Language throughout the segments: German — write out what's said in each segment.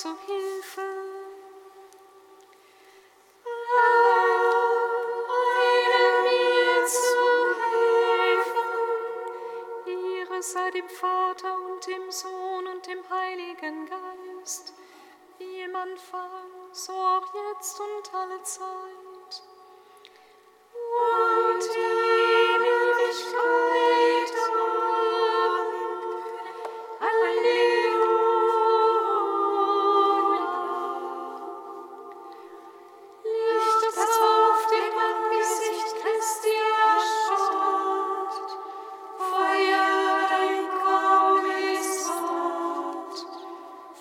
zu Hilfe. Eile mir zu helfen. Ehre sei dem Vater und dem Sohn und dem Heiligen Geist, wie im Anfang, so auch jetzt und alle Zeit. Und in Ewigkeit. Amen. Halleluja. Licht, das auf dem Angesicht Christi erstrahlt, feier dein Kommes Wort,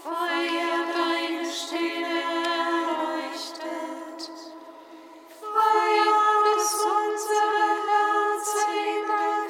feier deine Stille. Feier, dass unsere Herzen in dein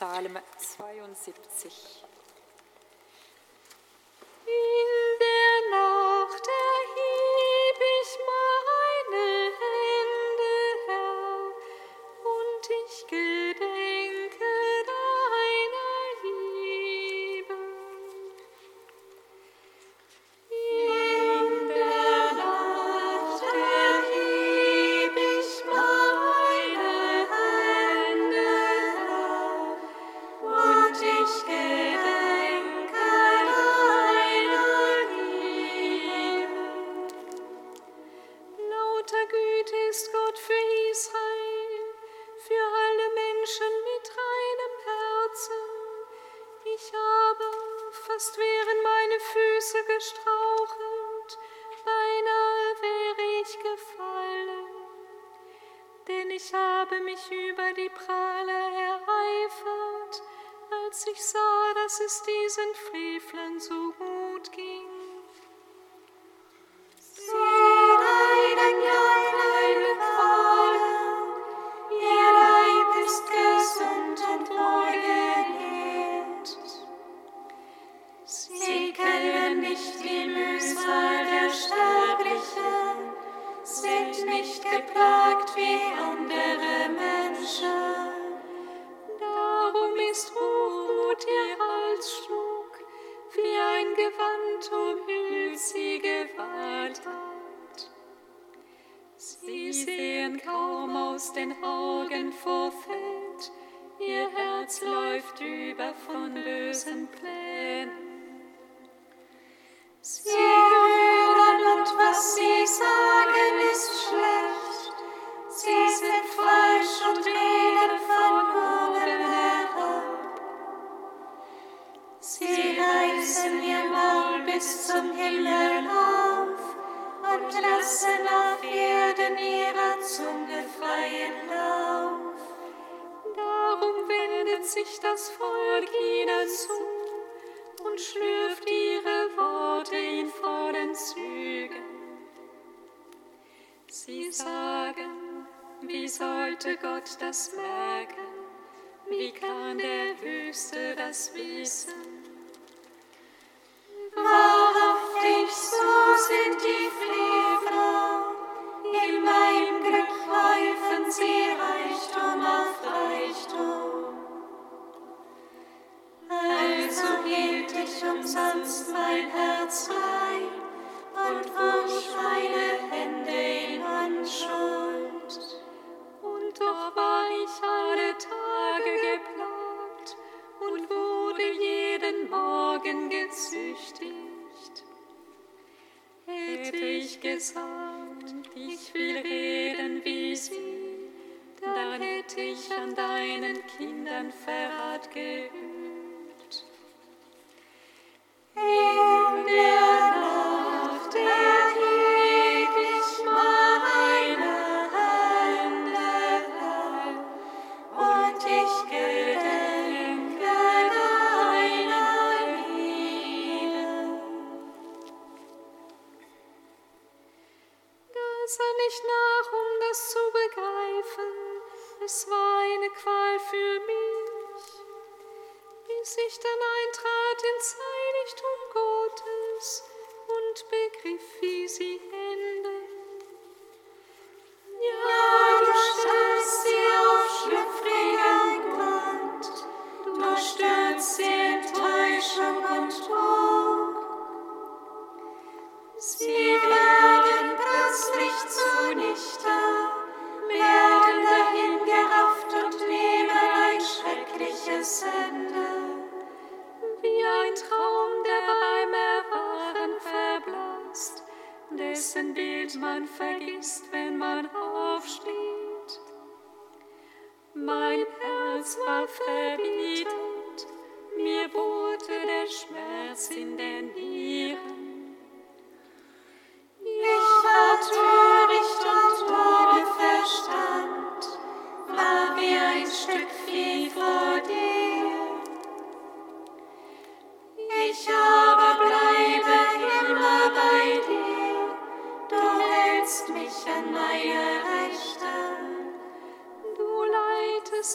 Psalm 72.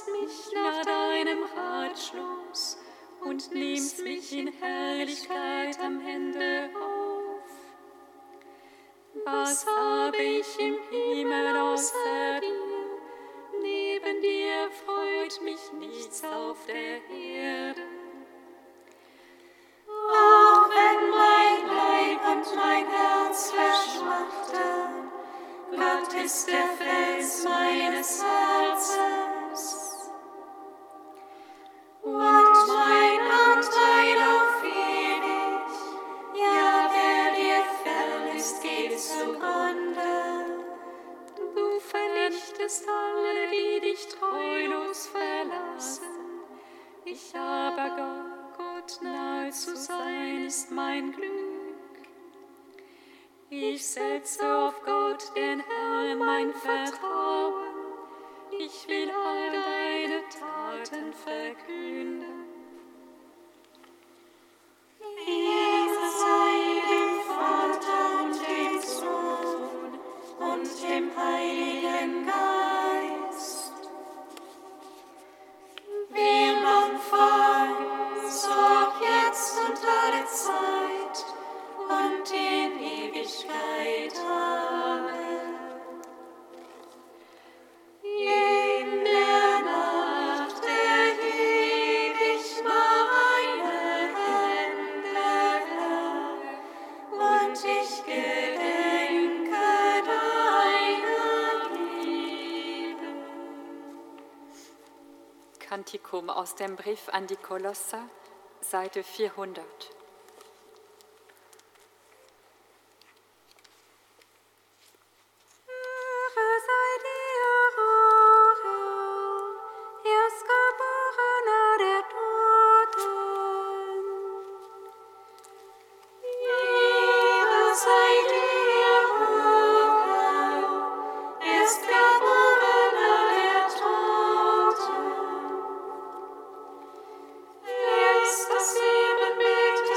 Mich nach deinem meinem Ratschluss und nimmst mich in Herrlichkeit am Ende auf. Was habe ich im Himmel außer dir? Neben dir freut mich nichts auf der Erde. Auch wenn mein Leib und mein Herz verschmachten, Gott ist der Fels meines Herzens und mein Anteil auf ewig. Ja, wer dir fern ist, geht zugrunde. Du vernichtest alle, die dich treulos verlassen. Ich aber, Gott nahe zu sein, ist mein Glück. Ich setze auf Gott, den Herrn, mein Vertrauen. Ich will all deine Taten verkünden. Ehre sei dem Vater und dem Sohn und dem Heiligen Geist. Wie im Anfang, so auch jetzt und alle Zeit und in Ewigkeit. Amen. In der Nacht erheb ich meine Hände und ich gedenke deiner Liebe. Kantikum aus dem Brief an die Kolosser, Seite 400. Ist das Leben mit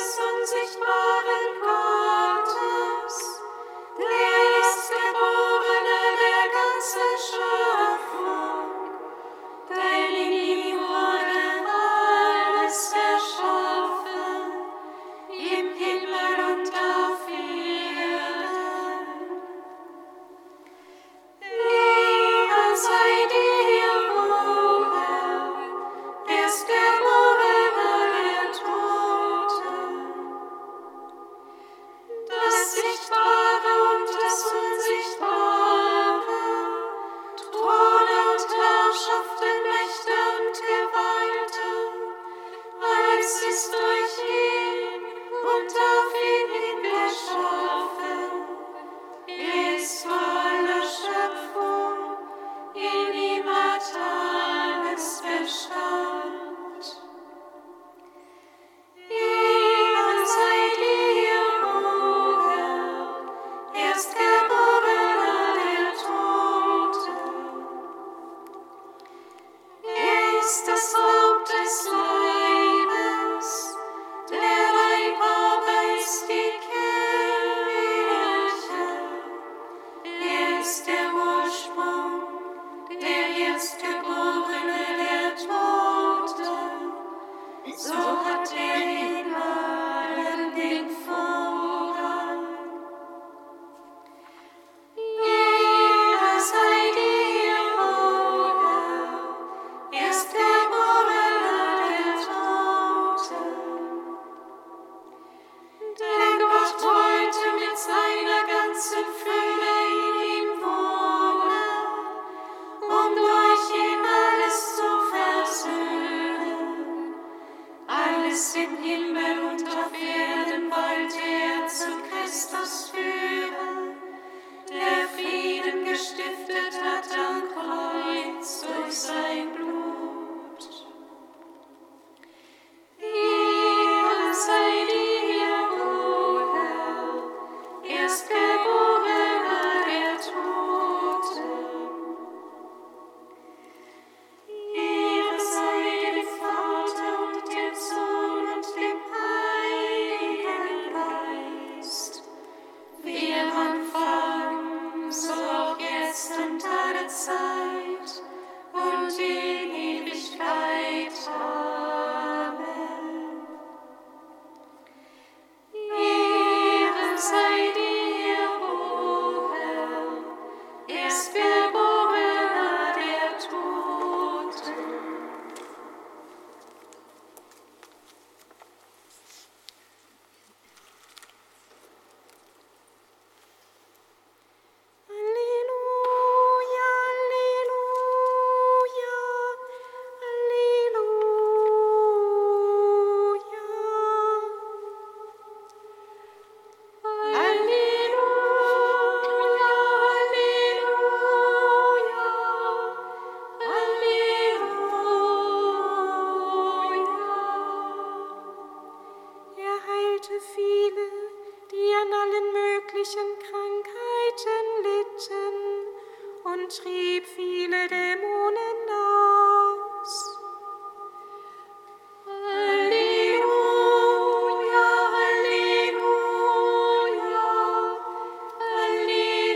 und trieb viele Dämonen aus. Halleluja, Halleluja,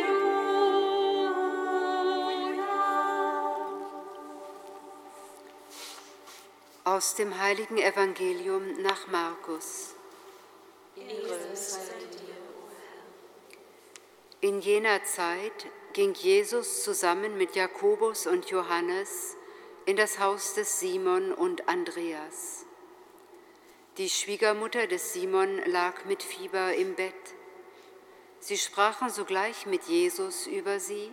Halleluja. Aus dem Heiligen Evangelium nach Markus. In jener Zeit ging Jesus zusammen mit Jakobus und Johannes in das Haus des Simon und Andreas. Die Schwiegermutter des Simon lag mit Fieber im Bett. Sie sprachen sogleich mit Jesus über sie,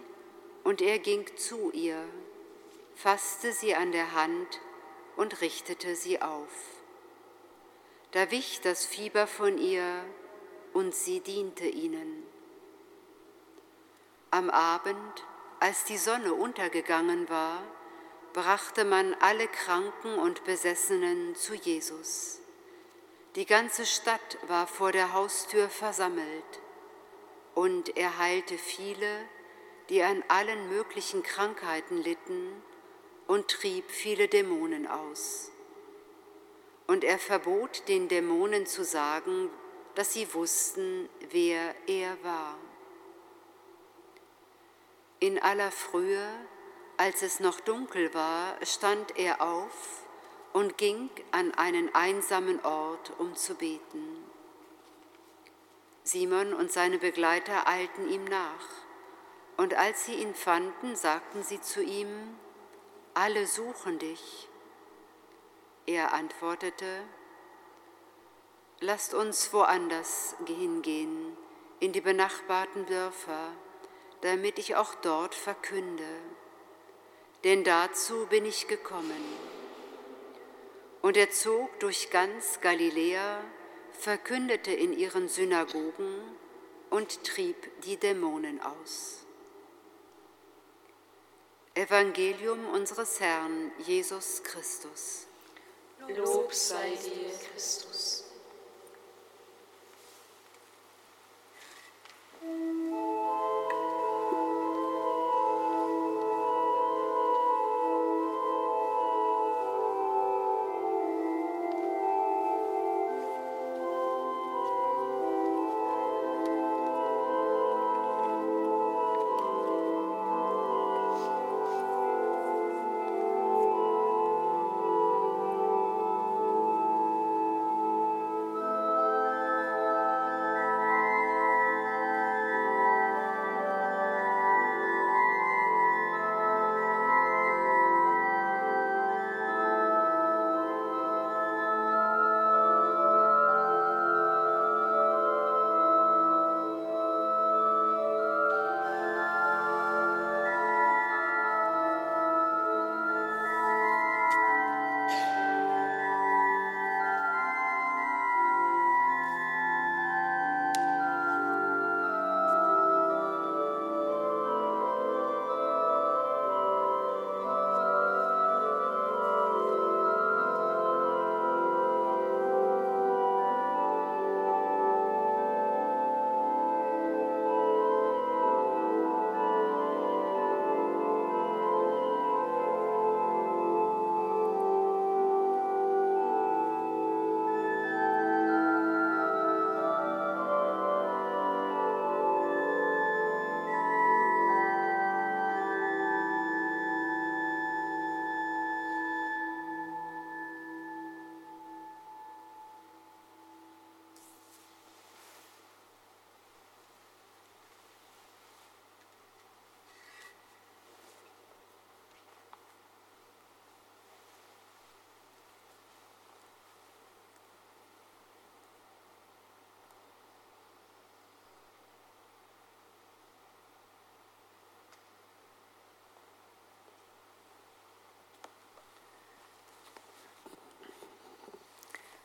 und er ging zu ihr, fasste sie an der Hand und richtete sie auf. Da wich das Fieber von ihr, und sie diente ihnen. Am Abend, als die Sonne untergegangen war, brachte man alle Kranken und Besessenen zu Jesus. Die ganze Stadt war vor der Haustür versammelt, und er heilte viele, die an allen möglichen Krankheiten litten, und trieb viele Dämonen aus. Und er verbot den Dämonen zu sagen, dass sie wussten, wer er war. In aller Frühe, als es noch dunkel war, stand er auf und ging an einen einsamen Ort, um zu beten. Simon und seine Begleiter eilten ihm nach, und als sie ihn fanden, sagten sie zu ihm: Alle suchen dich. Er antwortete: Lasst uns woanders hingehen, in die benachbarten Dörfer, damit ich auch dort verkünde, denn dazu bin ich gekommen. Und er zog durch ganz Galiläa, verkündete in ihren Synagogen und trieb die Dämonen aus. Evangelium unseres Herrn Jesus Christus. Lob sei dir, Christus.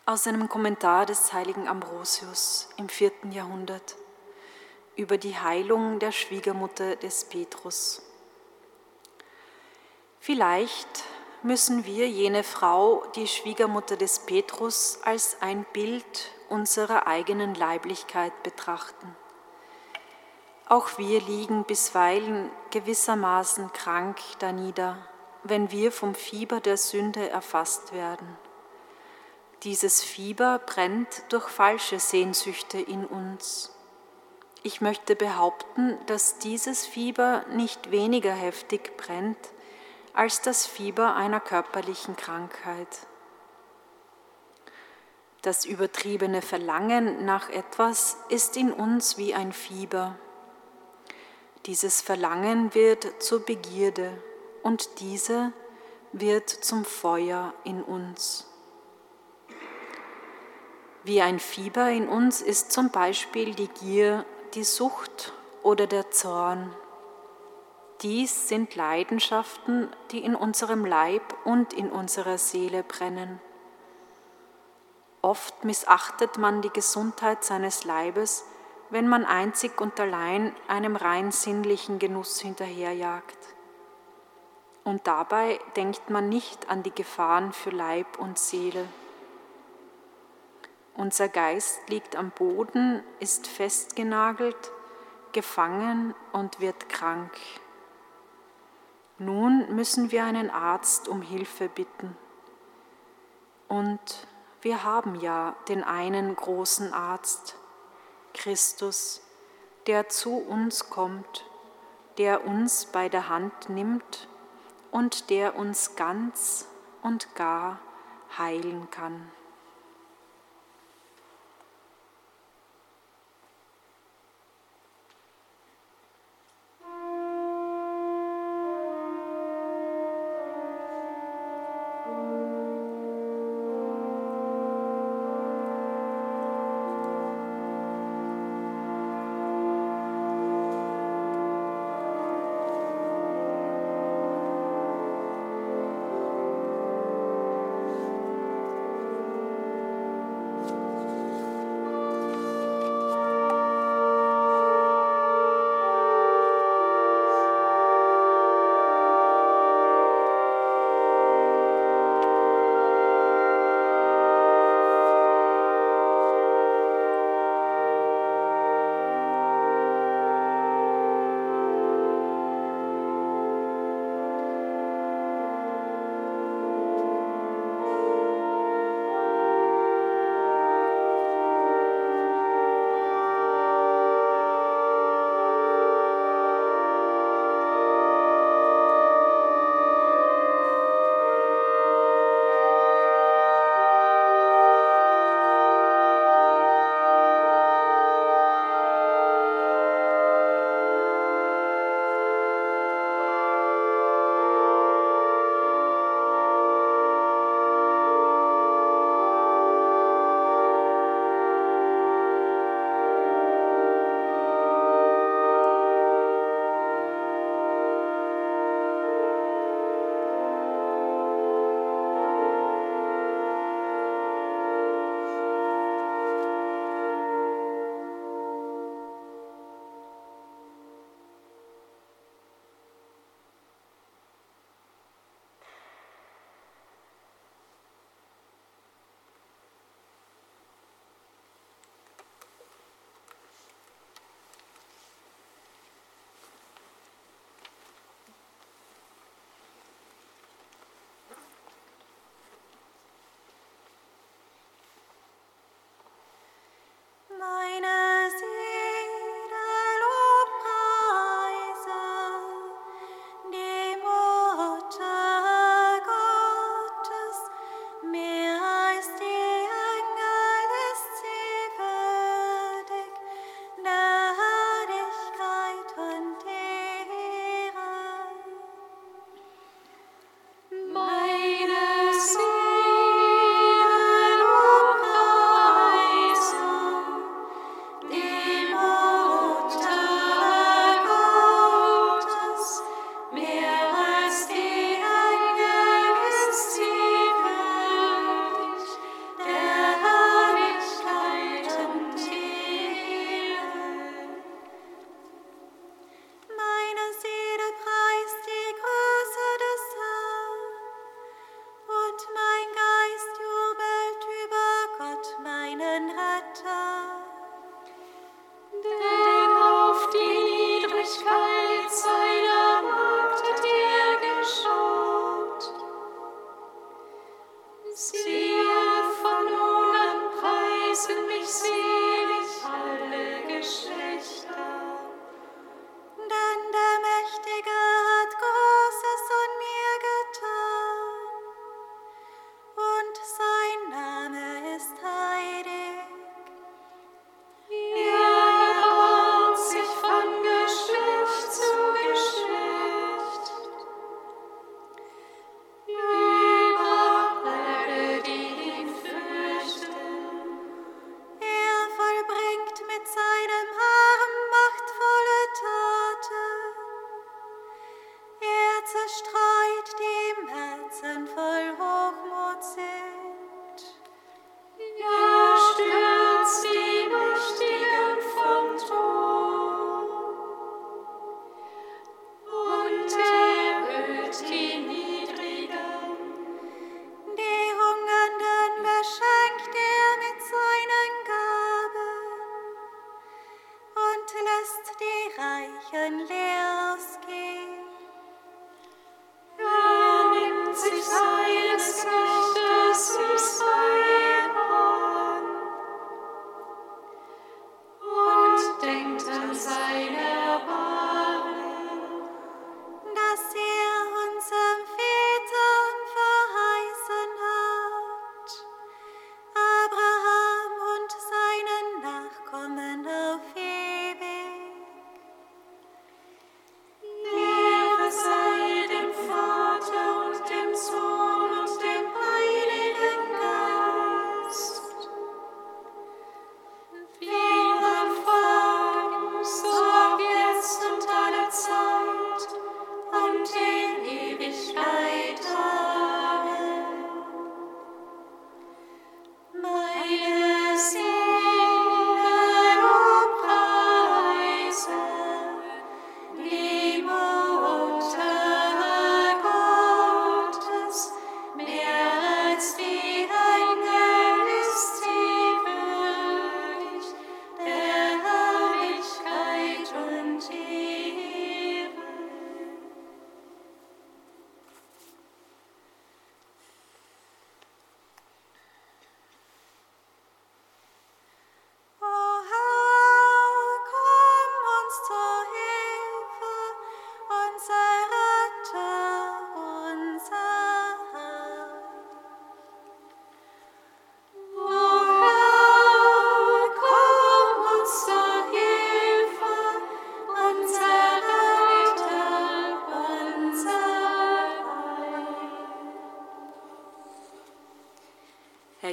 Aus einem Kommentar des heiligen Ambrosius im 4. Jahrhundert über die Heilung der Schwiegermutter des Petrus. Vielleicht müssen wir jene Frau, die Schwiegermutter des Petrus, als ein Bild unserer eigenen Leiblichkeit betrachten. Auch wir liegen bisweilen gewissermaßen krank danieder, wenn wir vom Fieber der Sünde erfasst werden. Dieses Fieber brennt durch falsche Sehnsüchte in uns. Ich möchte behaupten, dass dieses Fieber nicht weniger heftig brennt als das Fieber einer körperlichen Krankheit. Das übertriebene Verlangen nach etwas ist in uns wie ein Fieber. Dieses Verlangen wird zur Begierde und diese wird zum Feuer in uns. Wie ein Fieber in uns ist zum Beispiel die Gier, die Sucht oder der Zorn. Dies sind Leidenschaften, die in unserem Leib und in unserer Seele brennen. Oft missachtet man die Gesundheit seines Leibes, wenn man einzig und allein einem rein sinnlichen Genuss hinterherjagt. Und dabei denkt man nicht an die Gefahren für Leib und Seele. Unser Geist liegt am Boden, ist festgenagelt, gefangen und wird krank. Nun müssen wir einen Arzt um Hilfe bitten. Und wir haben ja den einen großen Arzt, Christus, der zu uns kommt, der uns bei der Hand nimmt und der uns ganz und gar heilen kann.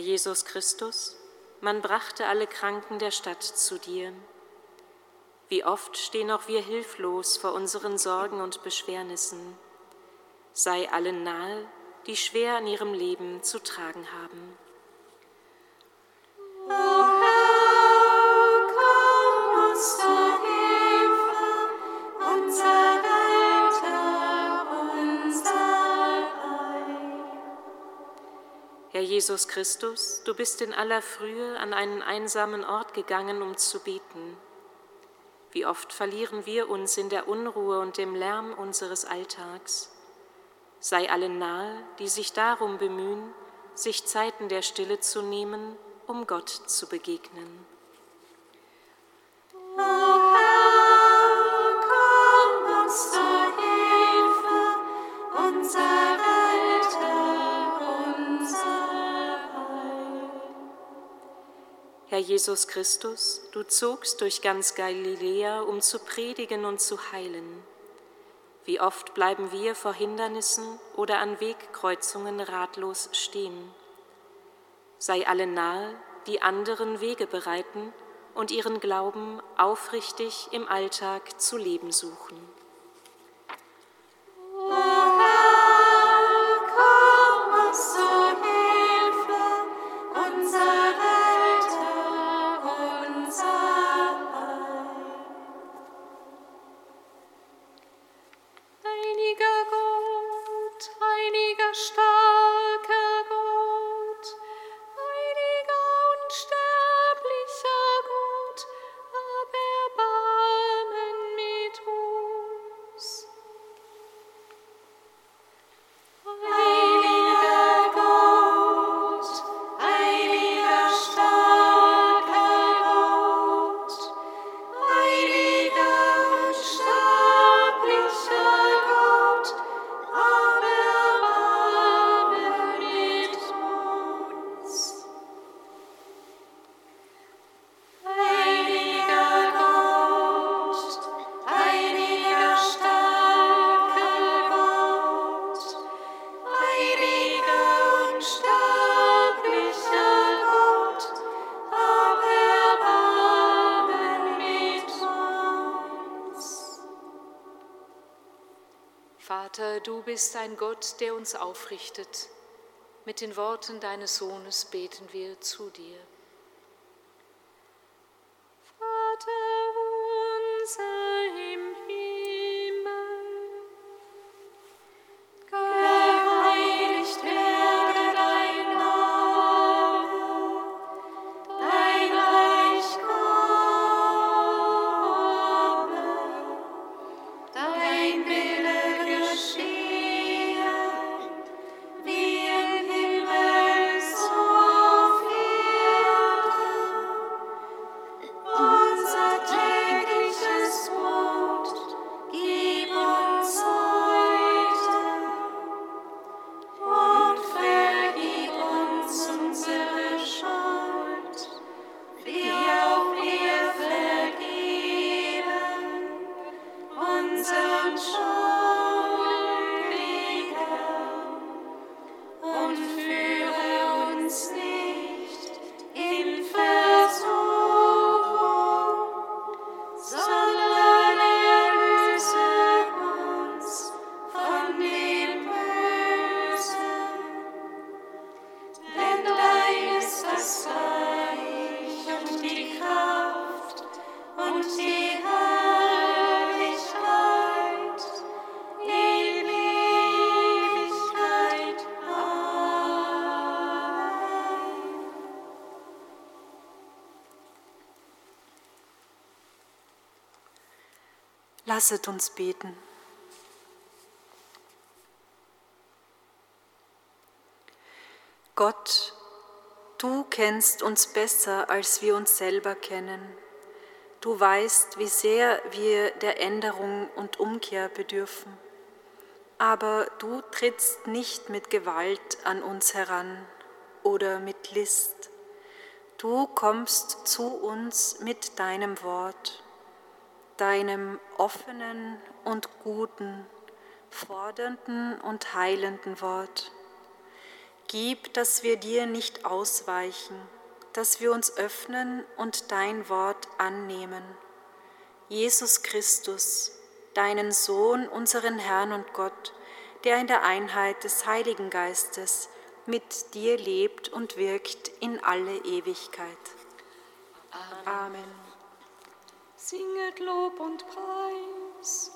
Jesus Christus, man brachte alle Kranken der Stadt zu dir. Wie oft stehen auch wir hilflos vor unseren Sorgen und Beschwernissen. Sei allen nahe, die schwer an ihrem Leben zu tragen haben. O Herr, komm uns zu Hilfe, unser Retter, unser Heil. Herr Jesus Christus, du bist in aller Frühe an einen einsamen Ort gegangen, um zu beten. Wie oft verlieren wir uns in der Unruhe und dem Lärm unseres Alltags. Sei allen nahe, die sich darum bemühen, sich Zeiten der Stille zu nehmen, um Gott zu begegnen. O Herr, komm uns zu Hilfe, unser Retter, unser Heil. Herr Jesus Christus, du zogst durch ganz Galiläa, um zu predigen und zu heilen. Wie oft bleiben wir vor Hindernissen oder an Wegkreuzungen ratlos stehen. Sei allen nahe, die anderen Wege bereiten und ihren Glauben aufrichtig im Alltag zu leben suchen. O Herr, komm uns zu Hilfe, unser Retter, unser Heil. Heiliger Gott, heiliger starker Gott, heiliger unsterblicher Gott, hab Erbarmen mit uns. Heiliger Gott, heiliger starker Gott, heiliger unsterblicher Gott, hab Erbarmen mit uns. Heiliger Gott, heiliger starker Gott, heiliger unsterblicher Gott, hab Erbarmen mit uns. Vater, du bist ein Gott, der uns aufrichtet. Mit den Worten deines Sohnes beten wir zu dir. Vater unser im Himmel, geheiligt werde dein Name, dein Reich komme, dein Wille geschehe, wie im Himmel so viel. Unser tägliches Brot gib uns heute und vergib uns unsere Schuld, wie auch wir vergeben unseren Schuldigen, und führe uns nicht in Versuchung, sondern erlöse uns von dem Bösen. Denn dein ist das Reich und die Kraft und die Herrlichkeit in Ewigkeit. Amen. Lasset uns beten. Gott, du kennst uns besser, als wir uns selber kennen. Du weißt, wie sehr wir der Änderung und Umkehr bedürfen. Aber du trittst nicht mit Gewalt an uns heran oder mit List. Du kommst zu uns mit deinem Wort, deinem offenen und guten, fordernden und heilenden Wort. Gib, dass wir dir nicht ausweichen, dass wir uns öffnen und dein Wort annehmen. Jesus Christus, deinen Sohn, unseren Herrn und Gott, der in der Einheit des Heiligen Geistes mit dir lebt und wirkt in alle Ewigkeit. Amen. Singet Lob und Preis.